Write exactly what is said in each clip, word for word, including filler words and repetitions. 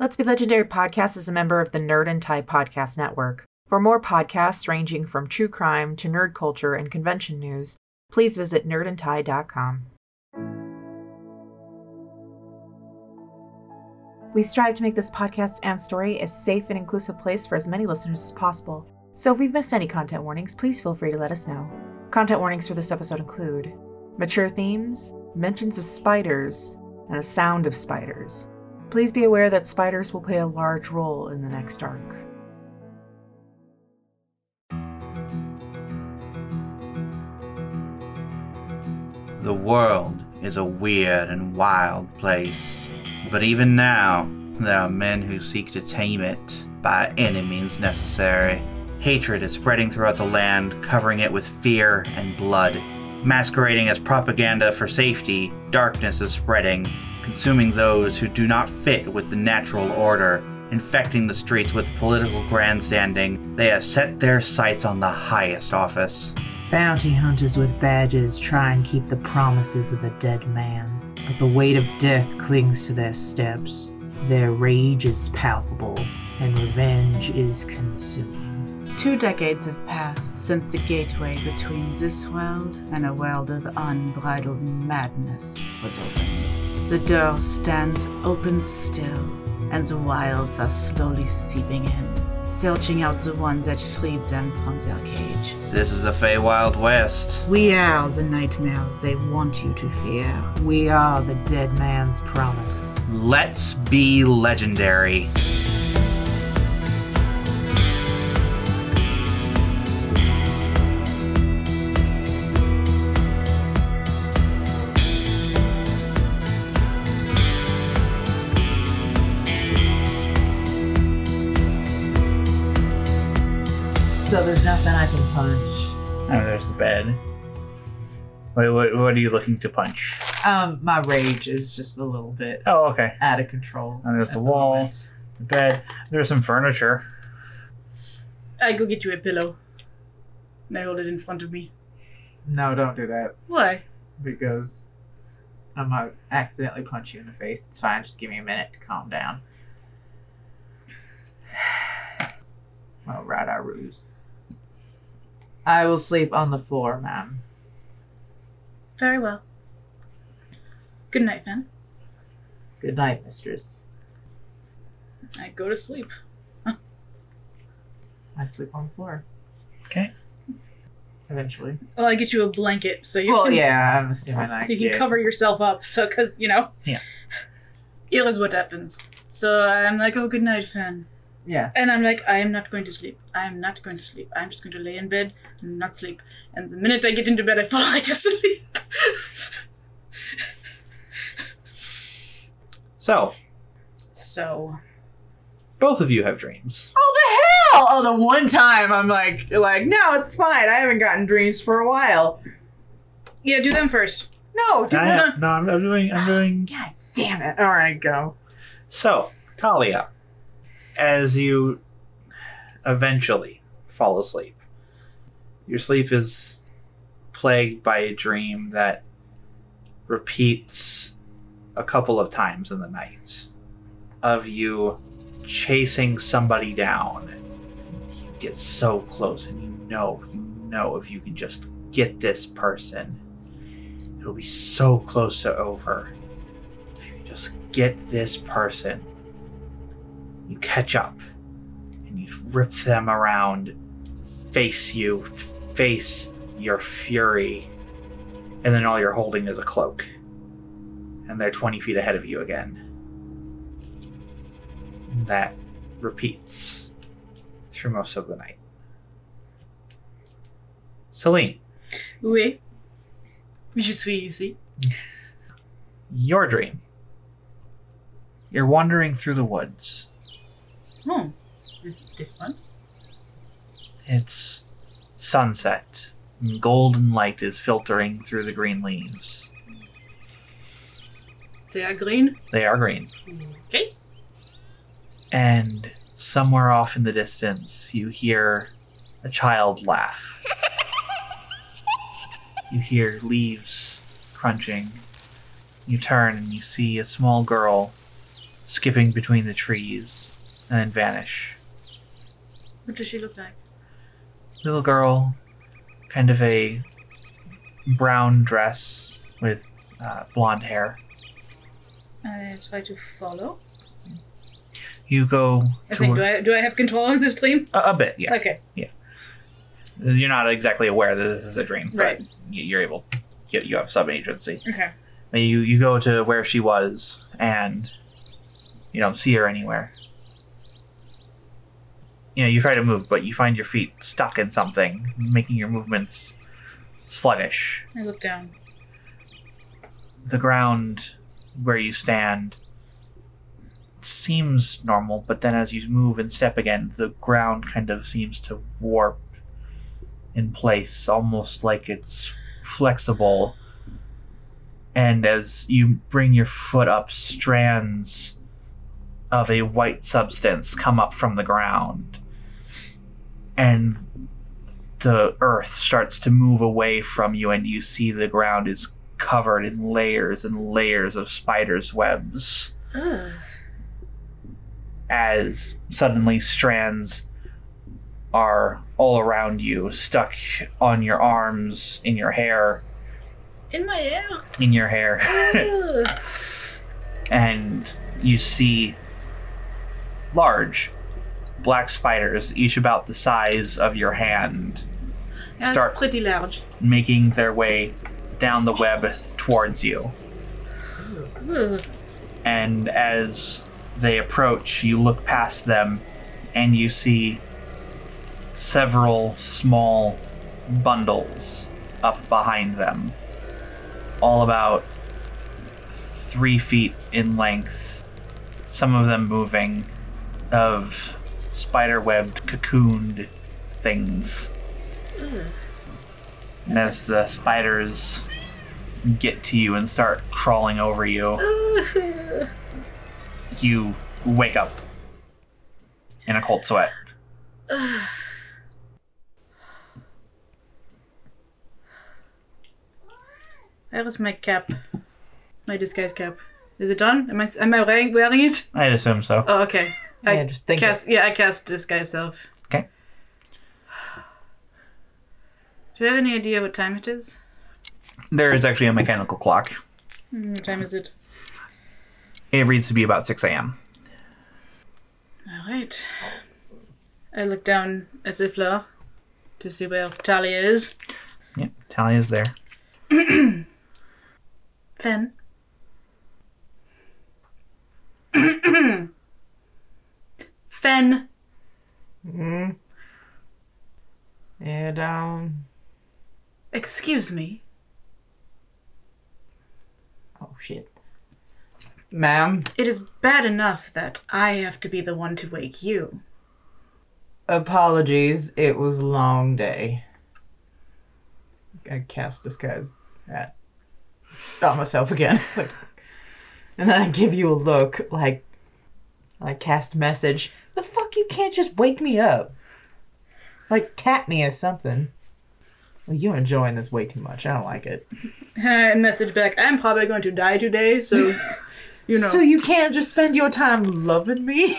Let's Be Legendary Podcast is a member of the Nerd and Tie Podcast Network. For more podcasts ranging from true crime to nerd culture and convention news, please visit nerd and tie dot com. We strive to make this podcast and story a safe and inclusive place for as many listeners as possible. So if we've missed any content warnings, please feel free to let us know. Content warnings for this episode include mature themes, mentions of spiders, and the sound of spiders. Please be aware that spiders will play a large role in the next arc. The world is a weird and wild place, but even now, there are men who seek to tame it by any means necessary. Hatred is spreading throughout the land, covering it with fear and blood. Masquerading as propaganda for safety, darkness is spreading, consuming those who do not fit with the natural order, infecting the streets with political grandstanding. They have set their sights on the highest office. Bounty hunters with badges try and keep the promises of a dead man, but the weight of death clings to their steps. Their rage is palpable, and revenge is consuming. Two decades have passed since the gateway between this world and a world of unbridled madness was opened. The door stands open still, and the wilds are slowly seeping in, searching out the ones that freed them from their cage. This is the Feywild West. We are the nightmares they want you to fear. We are the dead man's promise. Let's be legendary. So there's nothing I can punch. Oh, there's the bed. Wait, what, what are you looking to punch? Um, my rage is just a little bit. Oh, okay. Out of control. And there's the wall, moment. The bed. There's some furniture. I go get you a pillow. And I hold it in front of me. No, don't do that. Why? Because I might accidentally punch you in the face. It's fine. Just give me a minute to calm down. I'll ride our ruse. I will sleep on the floor, ma'am. Very well. Good night, then. Good night, mistress. I go to sleep. I sleep on the floor. Okay. Eventually. Well, I get you a blanket, so you well, can... Well, yeah, I'm assuming I So you can get... cover yourself up, so, because, you know... Yeah. It is what happens. So I'm like, oh, good night, Fan. Yeah. And I'm like, I am not going to sleep. I am not going to sleep. I'm just going to lay in bed and not sleep. And the minute I get into bed, I fall right to sleep. so. So. Both of you have dreams. Oh, the hell! Oh, the one time I'm like, like, no, it's fine. I haven't gotten dreams for a while. Yeah, do them first. No, do them. No, I'm, I'm doing, I'm doing. God damn it. All right, go. So, Talia. As you eventually fall asleep, your sleep is plagued by a dream that repeats a couple of times in the night of you chasing somebody down. You get so close and you know, you know if you can just get this person, it'll be so close to over. If you can just get this person, you catch up, and you rip them around, face you, face your fury, and then all you're holding is a cloak. And they're twenty feet ahead of you again. And that repeats through most of the night. Celine. Oui. Je suis ici. Your dream. You're wandering through the woods. Hmm, this is different. It's sunset, and golden light is filtering through the green leaves. They are green? They are green. Okay. And somewhere off in the distance, you hear a child laugh. You hear leaves crunching. You turn and you see a small girl skipping between the trees, and then vanish. What does she look like? Little girl, kind of a brown dress with uh, blonde hair. I try to follow. You go I toward... think, do I do I have control of this dream? A, a bit, yeah. Okay. Yeah. You're not exactly aware that this is a dream, but right. You're able... You, you have sub-agency. Okay. And you, you go to where she was, and you don't see her anywhere. You know, you try to move, but you find your feet stuck in something, making your movements sluggish. I look down. The ground where you stand seems normal, but then as you move and step again, the ground kind of seems to warp in place, almost like it's flexible. And as you bring your foot up, strands of a white substance come up from the ground, and the earth starts to move away from you, and you see the ground is covered in layers and layers of spiders' webs. Ugh. As suddenly strands are all around you, stuck on your arms, in your hair. In my hair? In your hair. And you see large black spiders, each about the size of your hand, That's start pretty large. making their way down the web towards you. Ugh. And as they approach, you look past them and you see several small bundles up behind them, all about three feet in length, some of them moving, of spider-webbed, cocooned things. Mm. And as the spiders get to you and start crawling over you, you wake up in a cold sweat. Where is my cap? My disguise cap. Is it on? Am I am I wearing, wearing it? I'd assume so. Oh, okay. I yeah, just think cast, yeah, I cast disguise self. Okay. Do you have any idea what time it is? There is actually a mechanical clock. Mm, what time is it? It reads to be about six a.m. All right. I look down at the floor to see where Talia is. Yep, yeah, Talia's there. Fen. Fen. Mm-hmm. Yeah, down. Excuse me. Oh, shit. Ma'am? It is bad enough that I have to be the one to wake you. Apologies, it was a long day. I cast disguise at not myself again. Like, and then I give you a look, like, I cast message. The fuck, you can't just wake me up. Like, tap me or something. Well, you're enjoying this way too much. I don't like it. I message back, I'm probably going to die today, so, you know. So you can't just spend your time loving me?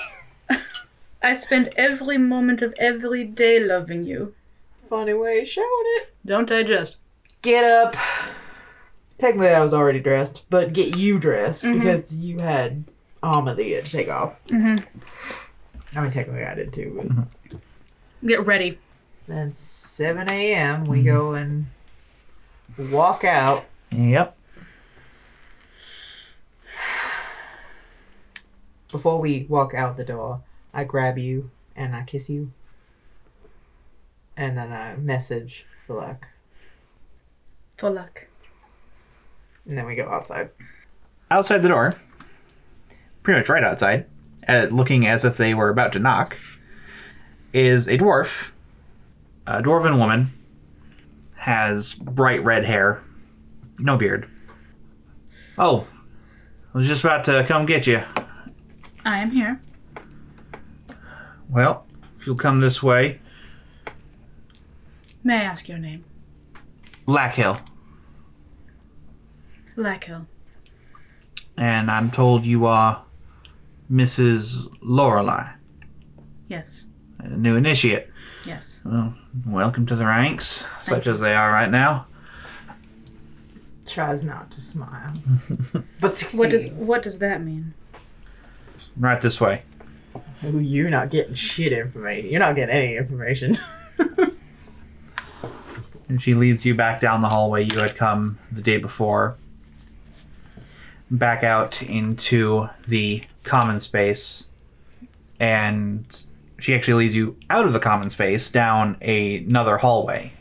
I spend every moment of every day loving you. Funny way of showing it. Don't digest. Get up. Technically, I was already dressed, but get you dressed, mm-hmm. because you had armor that you had to take off. Mm-hmm. I mean, technically, I did too. But... Mm-hmm. Get ready. Then seven a.m., we mm-hmm. go and walk out. Yep. Before we walk out the door, I grab you and I kiss you. And then a message for luck. For luck. And then we go outside. Outside the door, pretty much right outside, uh, looking as if they were about to knock, is a dwarf. A dwarven woman, has bright red hair, no beard. Oh, I was just about to come get you. I am here. Well, if you'll come this way. May I ask your name? Lackhill. Lackhill. And I'm told you are Missus Lorelei. Yes. A new initiate. Yes. Well, welcome to the ranks, Thank such you. as they are right now. Tries not to smile, but succeeds. What does what does that mean? Right this way. Ooh, you're not getting shit information. You're not getting any information. And she leads you back down the hallway you had come the day before, back out into the common space, and she actually leads you out of the common space down a, another hallway,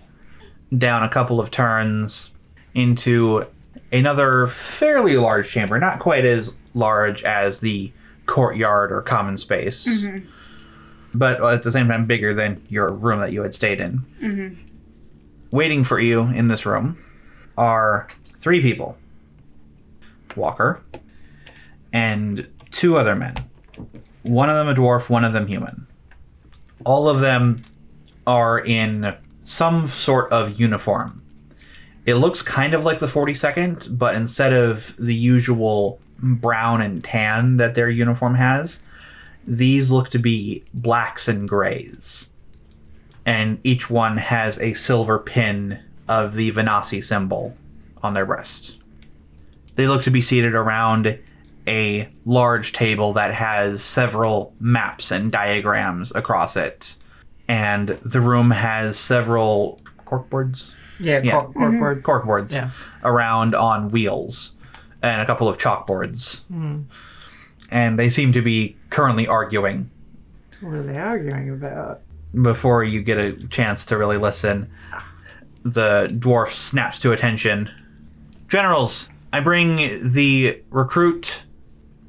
down a couple of turns into another fairly large chamber, not quite as large as the courtyard or common space, mm-hmm. but at the same time bigger than your room that you had stayed in. Mm-hmm. Waiting for you in this room are three people. Walker and two other men. One of them a dwarf, one of them human. All of them are in some sort of uniform. It looks kind of like the forty-second, but instead of the usual brown and tan that their uniform has, these look to be blacks and grays. And each one has a silver pin of the Venasi symbol on their breast. They look to be seated around a large table that has several maps and diagrams across it. And the room has several corkboards? Yeah, yeah. cork corkboards. Mm-hmm. Corkboards yeah. around on wheels and a couple of chalkboards. Mm. And they seem to be currently arguing. What are they arguing about? Before you get a chance to really listen, the dwarf snaps to attention. Generals, I bring the recruit,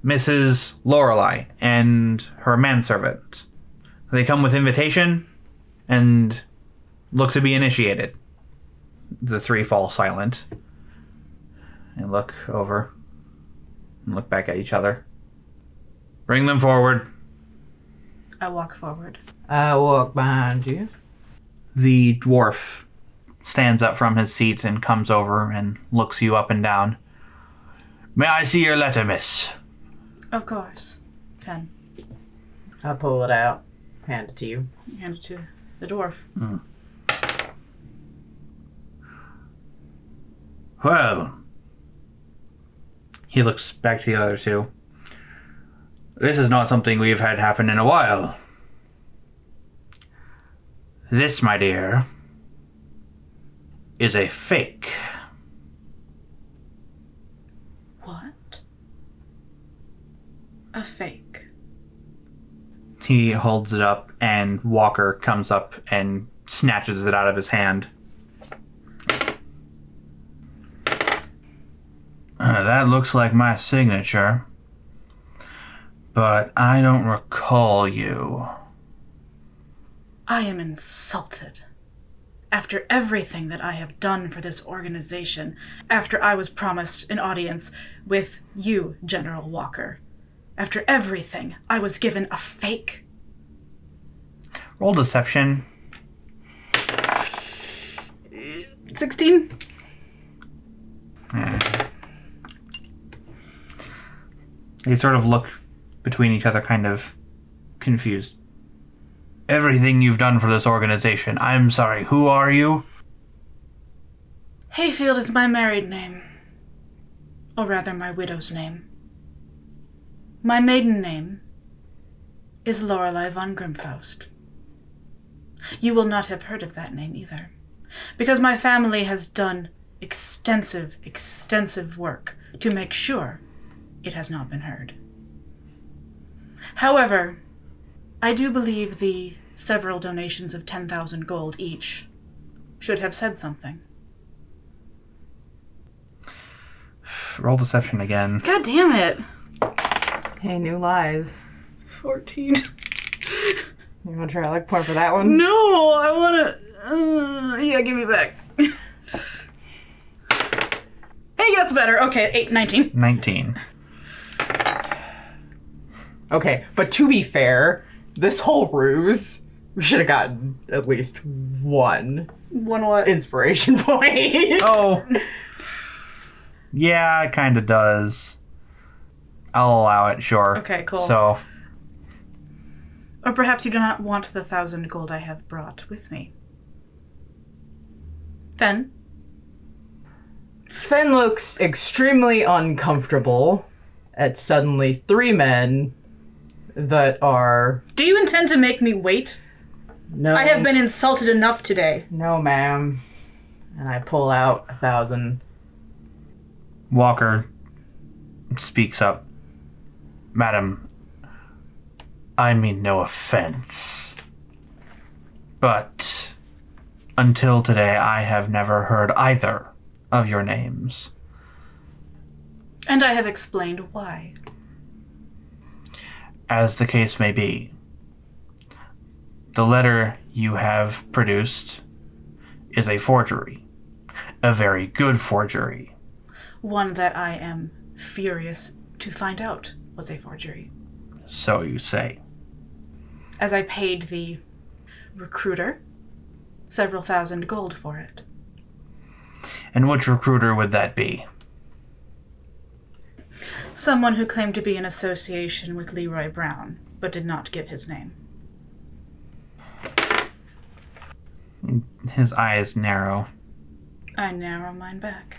Missus Lorelei, and her manservant. They come with invitation and look to be initiated. The three fall silent and look over and look back at each other. Bring them forward. I walk forward. I walk behind you. The dwarf stands up from his seat and comes over and looks you up and down. May I see your letter, miss? Of course. Pen. I pull it out. Hand it to you. Hand it to the dwarf. Mm. Well. He looks back to the other two. This is not something we've had happen in a while. This, my dear, is a fake. What? A fake? He holds it up, and Walker comes up and snatches it out of his hand. Uh, that looks like my signature. But I don't recall you. I am insulted. After everything that I have done for this organization, after I was promised an audience with you, General Walker, after everything, I was given a fake. Roll deception. sixteen? Mm. They sort of look between each other, kind of confused. Everything you've done for this organization. I'm sorry, who are you? Hayfield is my married name. Or rather, my widow's name. My maiden name is Lorelei von Grimfaust. You will not have heard of that name either, because my family has done extensive, extensive work to make sure it has not been heard. However, I do believe the several donations of ten thousand gold each should have said something. Roll deception again. God damn it. Hey, new lies. fourteen. You want to try a luck point for that one? No, I want to... Uh, yeah, give me back. Hey, that's better. Okay, eight, nineteen. nineteen. Okay, but to be fair, this whole ruse, we should have gotten at least one. One what? Inspiration point. Oh. Yeah, it kind of does. I'll allow it, sure. Okay, cool. So, or perhaps you do not want the thousand gold I have brought with me. Fen? Fen looks extremely uncomfortable at suddenly three men that are... Do you intend to make me wait? No. I have been insulted enough today. No, ma'am. And I pull out a thousand. Walker speaks up. Madam, I mean no offense, but until today I have never heard either of your names. And I have explained why. As the case may be, the letter you have produced is a forgery, a very good forgery. One that I am furious to find out was a forgery. So you say. As I paid the recruiter several thousand gold for it. And which recruiter would that be? Someone who claimed to be in association with Leroy Brown, but did not give his name. His eyes narrow. I narrow mine back.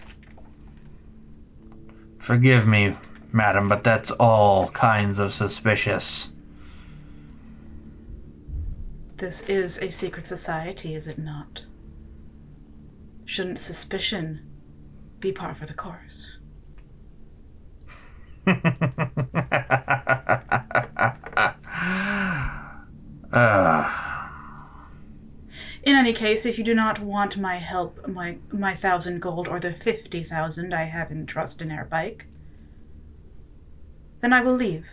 Forgive me, madam, but that's all kinds of suspicious. This is a secret society, is it not? Shouldn't suspicion be par for the course? uh. In any case, if you do not want my help, my my thousand gold, or the fifty thousand I have in trust in Airbike, then I will leave.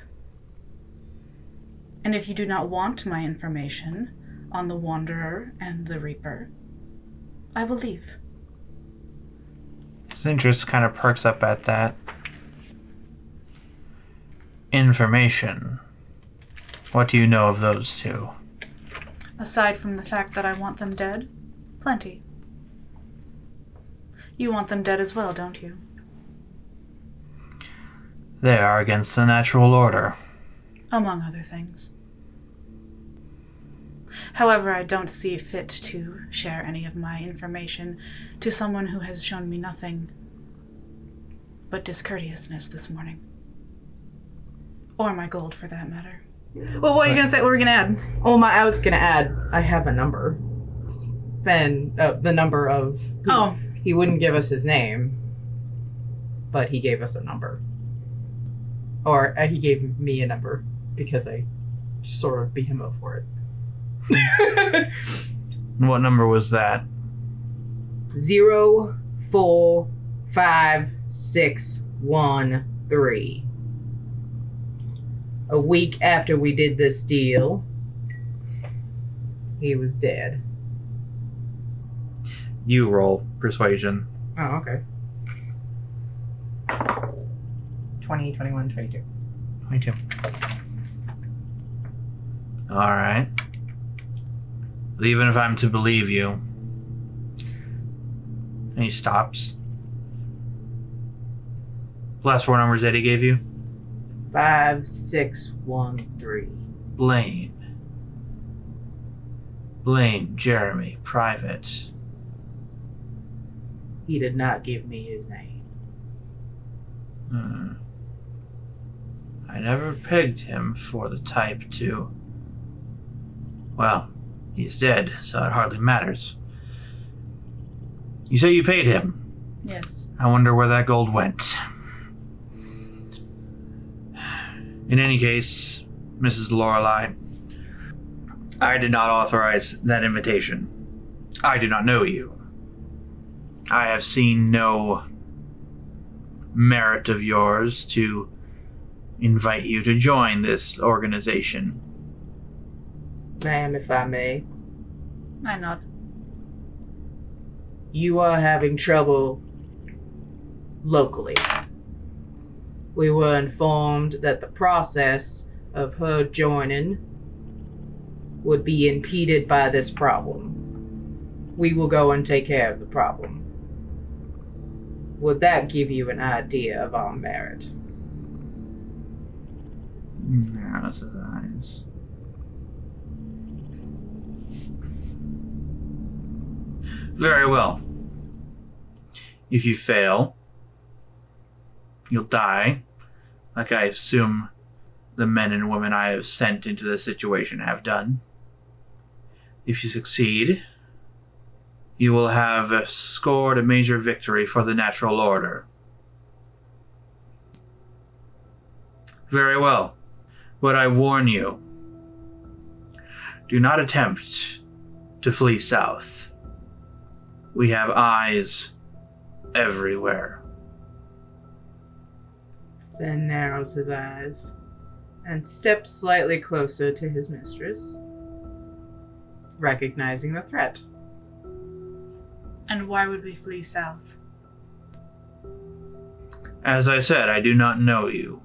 And if you do not want my information on the Wanderer and the Reaper, I will leave. His interest kind of perks up at that. Information. What do you know of those two? Aside from the fact that I want them dead, plenty. You want them dead as well, don't you? They are against the natural order. Among other things. However, I don't see fit to share any of my information to someone who has shown me nothing but discourteousness this morning. Or my gold, for that matter. Well, what are you going to say? What were you going to add? Oh, my, I was going to add, I have a number. Then, uh, the number of... Who, oh. He wouldn't give us his name, but he gave us a number. Or uh, he gave me a number, because I sort of beat him up for it. What number was that? Zero, four, five, six, one, three. A week after we did this deal, he was dead. You roll persuasion. Oh, okay. twenty, twenty-one, twenty-two. twenty-two. All right. But even if I'm to believe you. And he stops. Last four numbers that he gave you? Five, six, one, three. Blaine. Blaine, Jeremy, private. He did not give me his name. Hmm. I never pegged him for the type to... Well, he's dead, so it hardly matters. You say you paid him? Yes. I wonder where that gold went. In any case, Missus Lorelei, I did not authorize that invitation. I do not know you. I have seen no merit of yours to invite you to join this organization. Ma'am, if I may. I nod. You are having trouble locally. We were informed that the process of her joining would be impeded by this problem. We will go and take care of the problem. Would that give you an idea of our merit? Nah, that's his eyes. Very well. If you fail, you'll die, like I assume the men and women I have sent into this situation have done. If you succeed, you will have scored a major victory for the natural order. Very well, but I warn you, do not attempt to flee south. We have eyes everywhere. Then narrows his eyes and steps slightly closer to his mistress, recognizing the threat. And why would we flee south? As I said, I do not know you.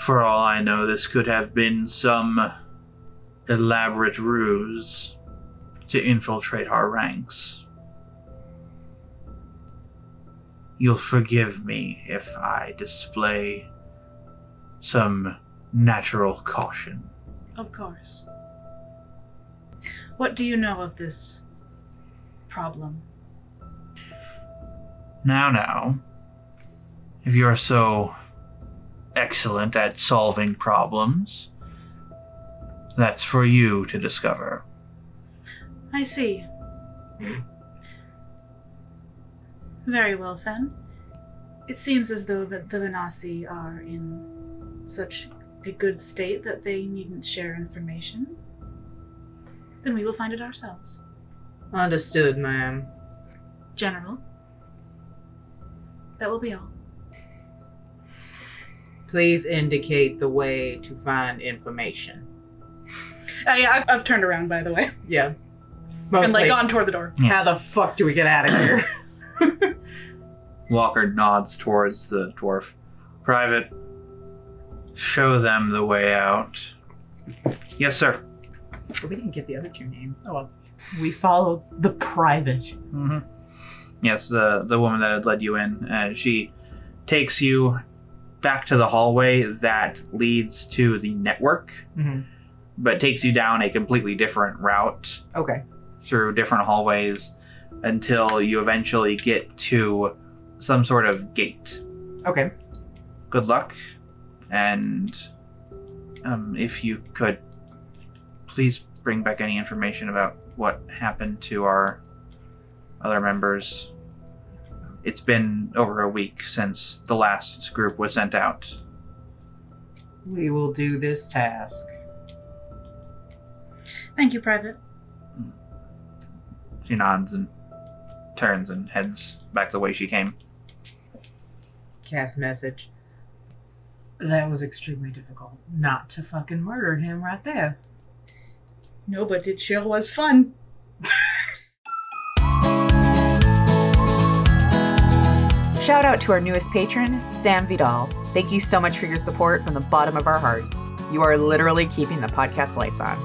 For all I know, this could have been some elaborate ruse to infiltrate our ranks. You'll forgive me if I display some natural caution. Of course. What do you know of this problem? Now, now, if you are so excellent at solving problems, that's for you to discover. I see. Very well, Fen. It seems as though the Venasi are in such a good state that they needn't share information. Then we will find it ourselves. Understood, ma'am. General. That will be all. Please indicate the way to find information. Uh, yeah, I've, I've turned around, by the way. Yeah. Mostly. And like gone toward the door. Yeah. How the fuck do we get out of here? Walker nods towards the dwarf. Private, show them the way out. Yes, sir. But we didn't get the other two names. Oh, well. We followed the private. Mm-hmm. Yes, the, the woman that had led you in. Uh, she takes you back to the hallway that leads to the network, mm-hmm. but takes you down a completely different route. Okay. Through different hallways until you eventually get to some sort of gate. Okay. Good luck. And um, if you could please bring back any information about what happened to our other members. It's been over a week since the last group was sent out. We will do this task. Thank you, Private. She nods and turns and heads back the way she came. Cast message. That was extremely difficult not to fucking murder him right there. No, but it sure was fun. Shout out to our newest patron, Sam Vidal. Thank you so much for your support from the bottom of our hearts. You are literally keeping the podcast lights on.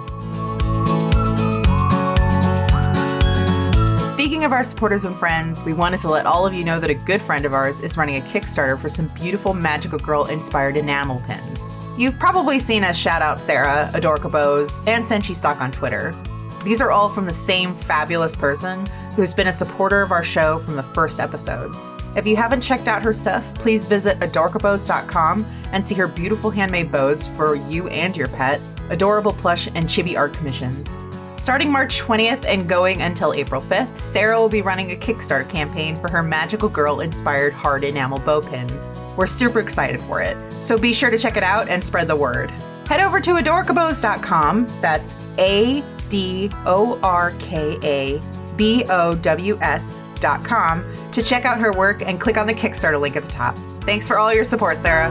Speaking of our supporters and friends, we wanted to let all of you know that a good friend of ours is running a Kickstarter for some beautiful Magical Girl-inspired enamel pins. You've probably seen us shout out Sarah, Adorkabose, and Senshi Stock on Twitter. These are all from the same fabulous person who's been a supporter of our show from the first episodes. If you haven't checked out her stuff, please visit adorkabose dot com and see her beautiful handmade bows for you and your pet, adorable plush and chibi art commissions. Starting March twentieth and going until April fifth, Sarah will be running a Kickstarter campaign for her Magical Girl-inspired hard enamel bow pins. We're super excited for it, so be sure to check it out and spread the word. Head over to adorkabose dot com, that's a D O R K A B O W S dot com to check out her work and click on the Kickstarter link at the top. Thanks for all your support, Sarah.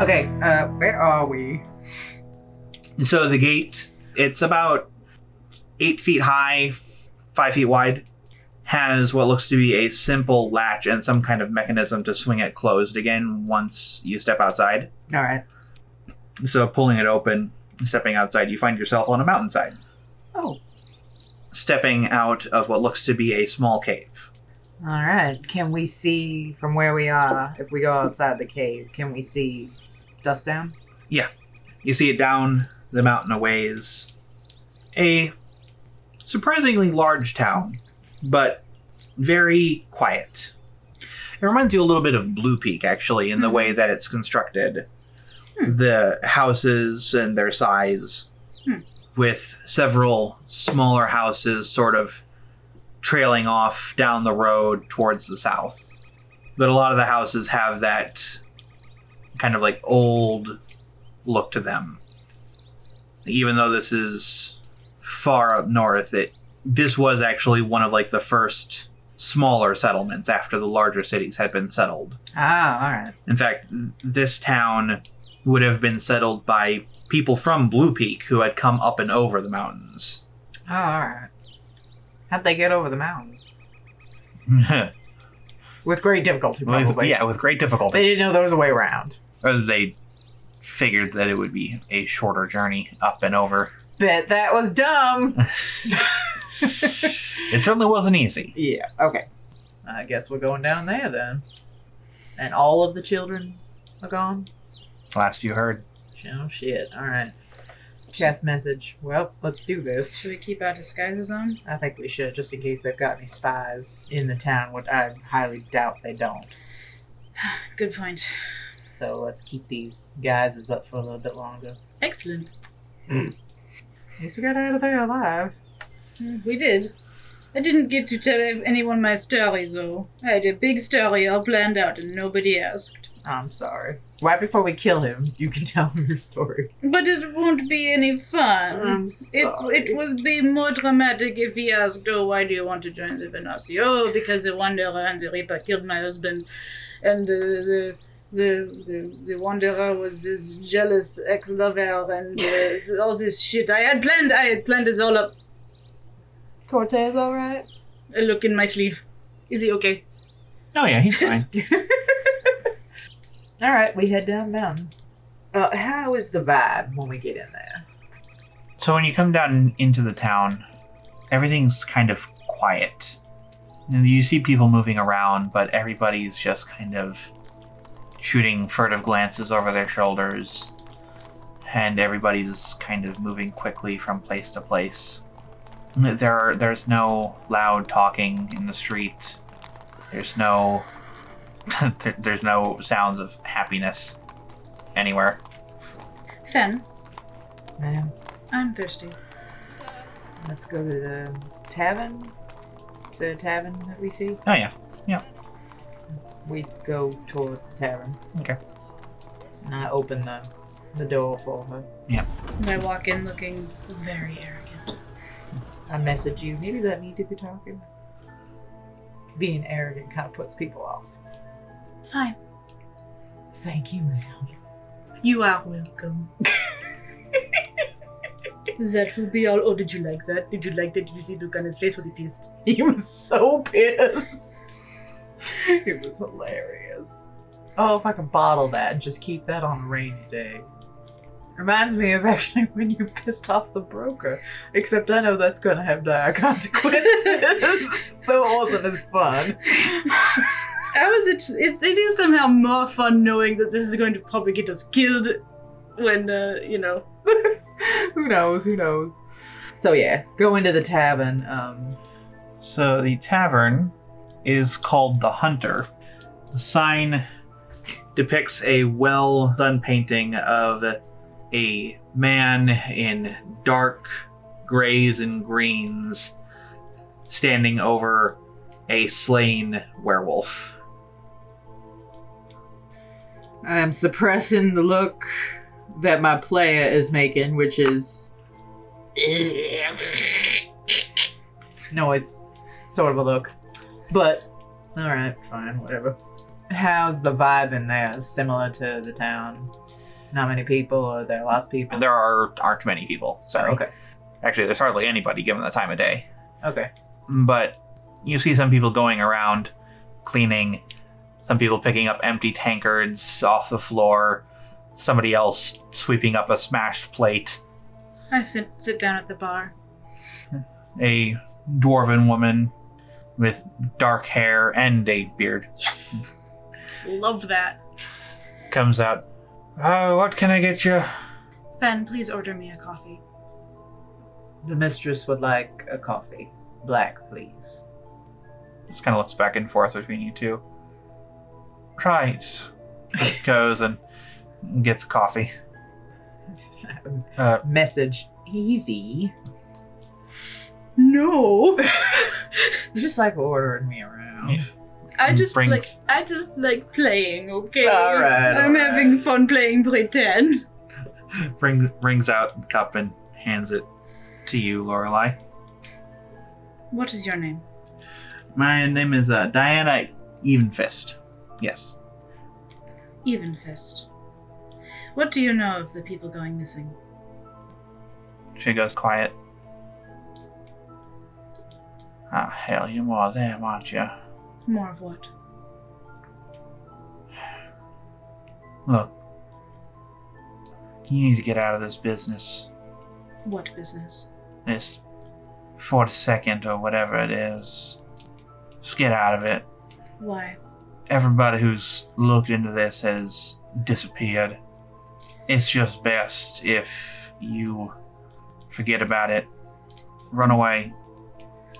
Okay, uh, where are we? So the gate, it's about eight feet high, five feet wide, has what looks to be a simple latch and some kind of mechanism to swing it closed again once you step outside. All right. So pulling it open, stepping outside, you find yourself on a mountainside. Oh. Stepping out of what looks to be a small cave. All right. Can we see from where we are, if we go outside the cave, can we see dust down? Yeah. You see it down the mountain a ways. A surprisingly large town, but very quiet. It reminds you a little bit of Blue Peak, actually, in the way that it's constructed. Hmm. The houses and their size, hmm. with several smaller houses sort of trailing off down the road towards the south. But a lot of the houses have that kind of like old look to them. Even though this is far up north, it this was actually one of like the first smaller settlements after the larger cities had been settled. Ah, all right. In fact, this town would have been settled by people from Blue Peak who had come up and over the mountains. Oh, all right. How'd they get over the mountains? With great difficulty, probably. Yeah, with great difficulty. They didn't know there was a way around. Or they figured that it would be a shorter journey up and over. Bet that was dumb. It certainly wasn't easy. Yeah, okay. I guess we're going down there then. And all of the children are gone? Last you heard. Oh, shit. All right. Chest message. Well, let's do this. Should we keep our disguises on? I think we should, just in case they've got any spies in the town, which I highly doubt they don't. Good point. So let's keep these guises up for a little bit longer. Excellent. At least we got out of there alive. We did. I didn't get to tell anyone my story, though. I had a big story all planned out and nobody asked. I'm sorry. Right before we kill him, you can tell him your story. But it won't be any fun. I'm sorry. It, it would be more dramatic if he asked, oh, why do you want to join the Venasi? Oh, because the Wanderer and the Reaper killed my husband, and the... the The, the the Wanderer was this jealous ex-lover and uh, all this shit. I had planned, I had planned this all up. Cortez, all right? A look in my sleeve. Is he okay? Oh yeah, he's fine. All right, we head down the mountain. Uh, how is the vibe when we get in there? So when you come down into the town, everything's kind of quiet. You see people moving around, but everybody's just kind of shooting furtive glances over their shoulders, and everybody's kind of moving quickly from place to place. There are, there's no loud talking in the street. There's no there's no sounds of happiness anywhere. Fen. Ma'am. I'm thirsty. Let's go to the tavern. Is there a tavern that we see? Oh yeah, yeah. We go towards the tavern. Okay. And I open the, the door for her. Yeah. And I walk in looking very arrogant. I message you, maybe let me do the talking. Being arrogant kind of puts people off. Fine. Thank you, ma'am. You are welcome. That will be all. Oh, did you like that? Did you like that? Did you see Dukan's face? Was he pissed? He was so pissed. It was hilarious. Oh, if I could bottle that and just keep that on a rainy day. Reminds me of actually when you pissed off the broker. Except I know that's going to have dire consequences. So it wasn't as fun. I was. It's, it's, it is somehow more fun knowing that this is going to probably get us killed when, uh, you know. Who knows, who knows. So yeah, go into the tavern. Um. So the tavern is called The Hunter. The sign depicts a well-done painting of a man in dark grays and greens standing over a slain werewolf. I'm suppressing the look that my player is making, which is noise, sort of a look. But, all right, fine, whatever. How's the vibe in there? Similar to the town? Not many people, or there are lots of people? There are, aren't many people, sorry. Oh, okay. Actually, there's hardly anybody given the time of day. Okay. But you see some people going around, cleaning, some people picking up empty tankards off the floor, somebody else sweeping up a smashed plate. I sit, sit down at the bar. A dwarven woman with dark hair and a beard. Yes! Love that. Comes out. Oh, what can I get you? Fen, please order me a coffee. The mistress would like a coffee. Black, please. Just kind of looks back and forth between you two. Try it. Goes and gets coffee. Uh, Message easy. No. You just like ordering me around. Yeah. I just brings... like I just like playing, okay? All right. All I'm right. having fun playing pretend. Brings brings out the cup and hands it to you, Lorelei. What is your name? My name is uh, Diana Evenfist. Yes. Evenfist. What do you know of the people going missing? She goes quiet. Ah, hell, you're more there, aren't you? More of what? Look. You need to get out of this business. What business? This forty-second or whatever it is. Just get out of it. Why? Everybody who's looked into this has disappeared. It's just best if you forget about it. Run away.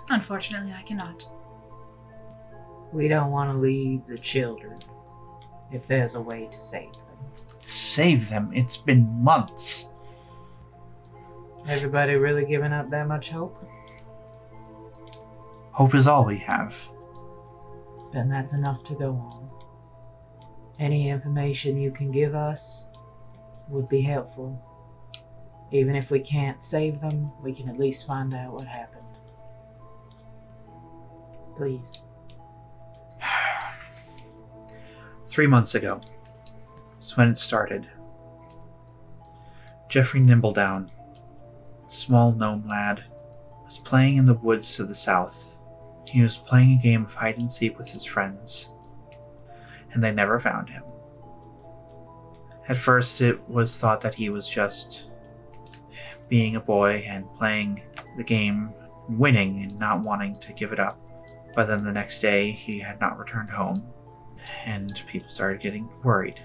Unfortunately, I cannot. We don't want to leave the children if there's a way to save them. Save them? It's been months. Everybody really giving up that much hope? Hope is all we have. Then that's enough to go on. Any information you can give us would be helpful. Even if we can't save them, we can at least find out what happened. Please. Three months ago, that's when it started. Jeffrey Nimbledown, small gnome lad, was playing in the woods to the south. He was playing a game of hide and seek with his friends, and they never found him. At first, it was thought that he was just being a boy and playing the game, winning and not wanting to give it up. But then the next day, he had not returned home, and people started getting worried.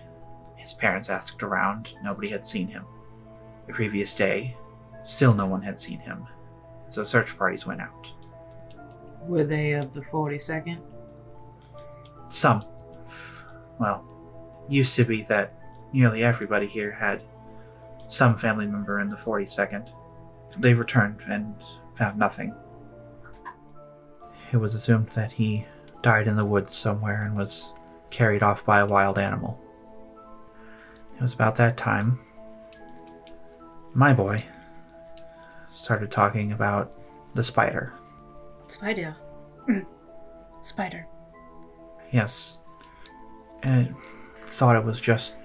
His parents asked around. Nobody had seen him. The previous day, still no one had seen him, so search parties went out. Were they of the forty-second? Some. Well, used to be that nearly everybody here had some family member in the forty-second. They returned and found nothing. It was assumed that he died in the woods somewhere and was carried off by a wild animal. It was about that time my boy started talking about the spider. Spider. Mm. Spider. Yes. And thought it was just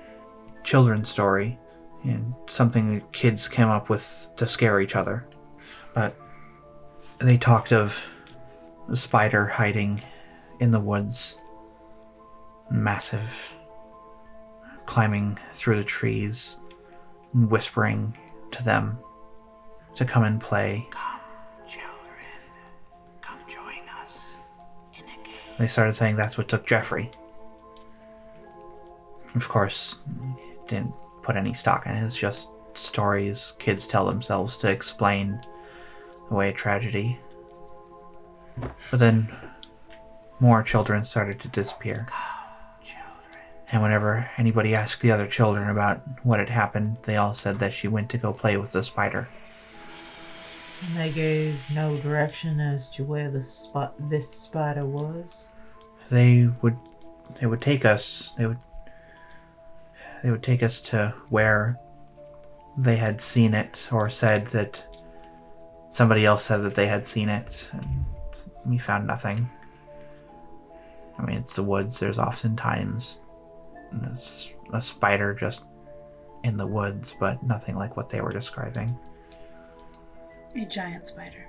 children's story and something that kids came up with to scare each other. But they talked of a spider hiding in the woods. Massive. Climbing through the trees and whispering to them to come and play. Come, children. Come join us in a game. They started saying that's what took Jeffrey. Of course, didn't put any stock in it. It's just stories kids tell themselves to explain away a tragedy. But then more children started to disappear. Come, children. And whenever anybody asked the other children about what had happened, they all said that she went to go play with the spider. And they gave no direction as to where the spot this spider was. They would, they would take us. They would, they would take us to where they had seen it, or said that somebody else said that they had seen it. And we found nothing. I mean, it's the woods. There's oftentimes a spider just in the woods, but nothing like what they were describing. A giant spider.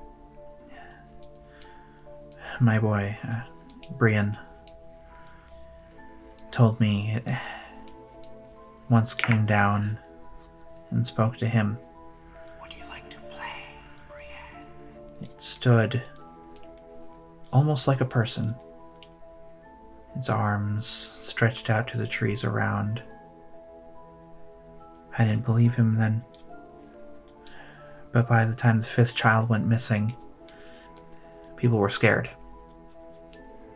My boy, uh, Brian, told me it once came down and spoke to him. Would you like to play, Brian? It stood almost like a person, its arms stretched out to the trees around. I didn't believe him then, but by the time the fifth child went missing, people were scared.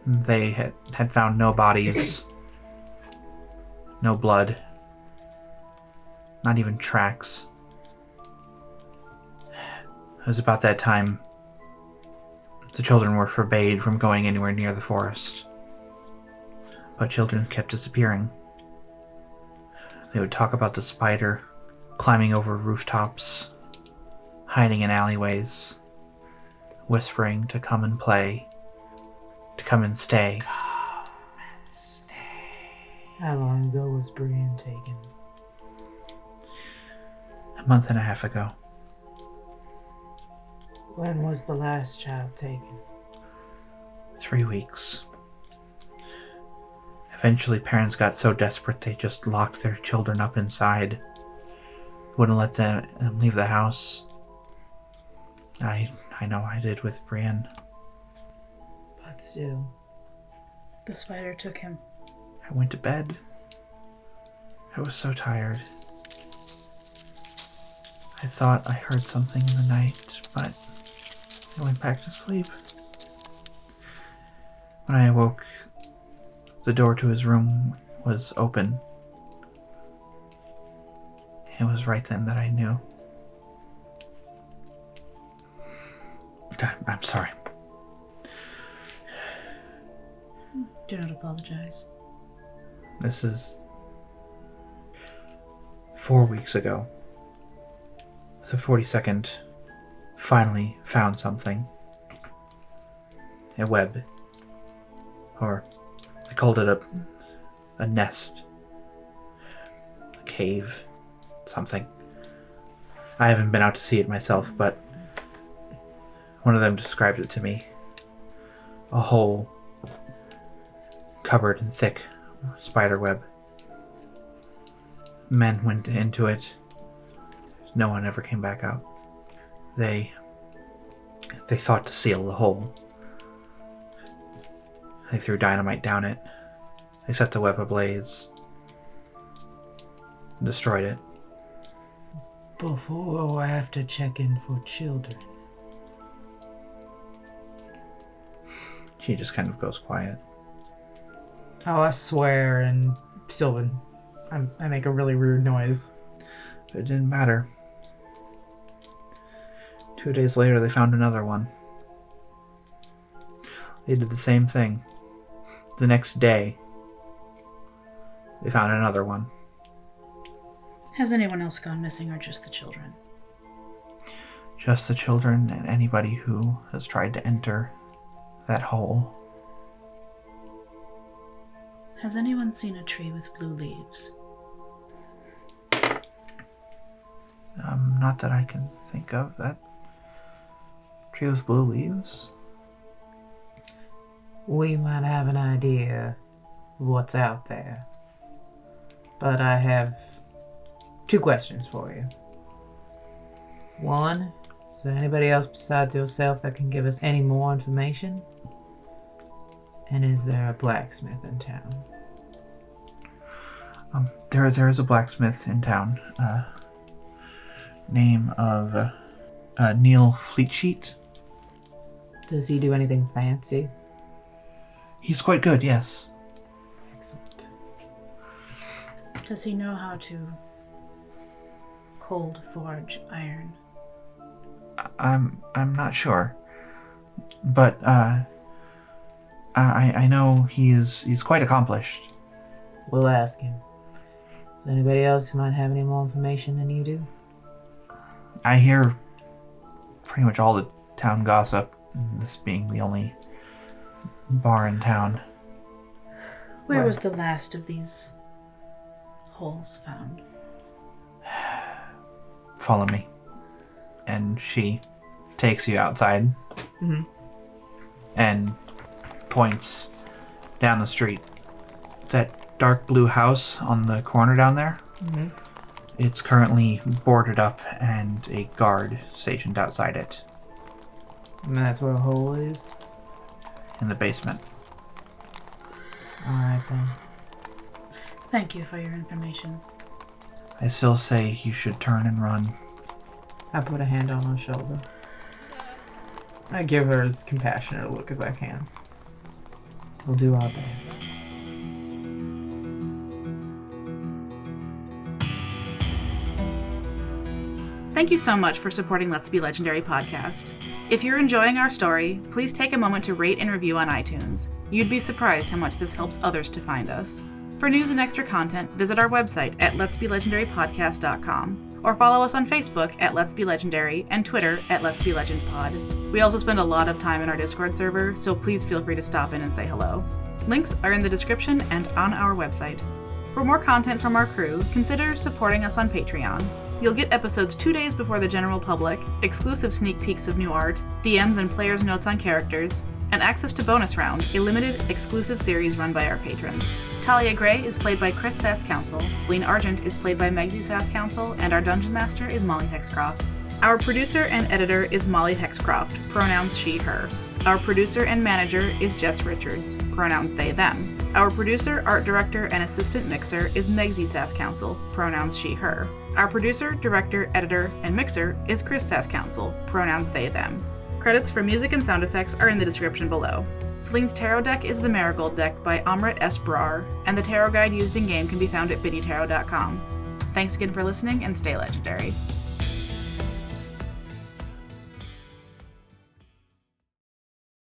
They had, had found no bodies, no blood, not even tracks. It was about that time the children were forbade from going anywhere near the forest, but children kept disappearing. They would talk about the spider climbing over rooftops, hiding in alleyways, whispering to come and play, to come and stay. Come and stay. How long ago was Brian taken? A month and a half ago. When was the last child taken? Three weeks. Eventually, parents got so desperate they just locked their children up inside. Wouldn't let them leave the house. I I know I did with Brian. But still, the spider took him. I went to bed. I was so tired. I thought I heard something in the night, but I went back to sleep. When I awoke, the door to his room was open. It was right then that I knew. I'm sorry. Do not apologize. This is four weeks ago. The forty-second finally found something. A web. Or they called it a, a nest, a cave, something. I haven't been out to see it myself, but one of them described it to me. A hole covered in thick spider web. Men went into it. No one ever came back out. They, they thought to seal the hole. They threw dynamite down it. They set the web ablaze. Destroyed it. Before I have to check in for children. She just kind of goes quiet. Oh, I swear, and Sylvan. I'm, I make a really rude noise. But it didn't matter. Two days later, they found another one. They did the same thing. The next day, they found another one. Has anyone else gone missing, or just the children? Just the children and anybody who has tried to enter that hole. Has anyone seen a tree with blue leaves? Um, not that I can think of. That tree with blue leaves? We might have an idea of what's out there, but I have two questions for you. One, is there anybody else besides yourself that can give us any more information? And is there a blacksmith in town? Um, there, there is a blacksmith in town. Uh, name of uh, uh, Neil Fleetsheet. Does he do anything fancy? He's quite good, yes. Excellent. Does he know how to cold forge iron? I'm I'm not sure, but uh, I I know he is he's quite accomplished. We'll ask him. Is anybody else who might have any more information than you do? I hear pretty much all the town gossip, this being the only bar in town. Where, Where was the last of these holes found? Follow me. And she takes you outside, mm-hmm. and points down the street. That dark blue house on the corner down there? Mm-hmm. It's currently boarded up and a guard stationed outside it. And that's where the hole is? in the basement. All right, then. Thank you for your information. I still say you should turn and run. I put a hand on her shoulder. I give her as compassionate a look as I can. We'll do our best. Thank you so much for supporting Let's Be Legendary Podcast. If you're enjoying our story, please take a moment to rate and review on iTunes. You'd be surprised how much this helps others to find us. For news and extra content, visit our website at lets be legendary podcast dot com or follow us on Facebook at Let's Be Legendary and Twitter at Let's Be Legend Pod. We also spend a lot of time in our Discord server, so please feel free to stop in and say hello. Links are in the description and on our website. For more content from our crew, consider supporting us on Patreon. You'll get episodes two days before the general public, exclusive sneak peeks of new art, D Ms and players' notes on characters, and access to Bonus Round, a limited, exclusive series run by our patrons. Talia Gray is played by Chris Sass Council, Celine Argent is played by Megzy Sass Council, and our Dungeon Master is Molly Hexcroft. Our producer and editor is Molly Hexcroft, pronouns she, her. Our producer and manager is Jess Richards, pronouns they, them. Our producer, art director, and assistant mixer is Megzy Sass Council, pronouns she, her. Our producer, director, editor, and mixer is Chris Sass Council, pronouns they, them. Credits for music and sound effects are in the description below. Celine's tarot deck is The Marigold Deck by Amrit S. Brar, and the tarot guide used in-game can be found at biddy tarot dot com. Thanks again for listening, and stay legendary.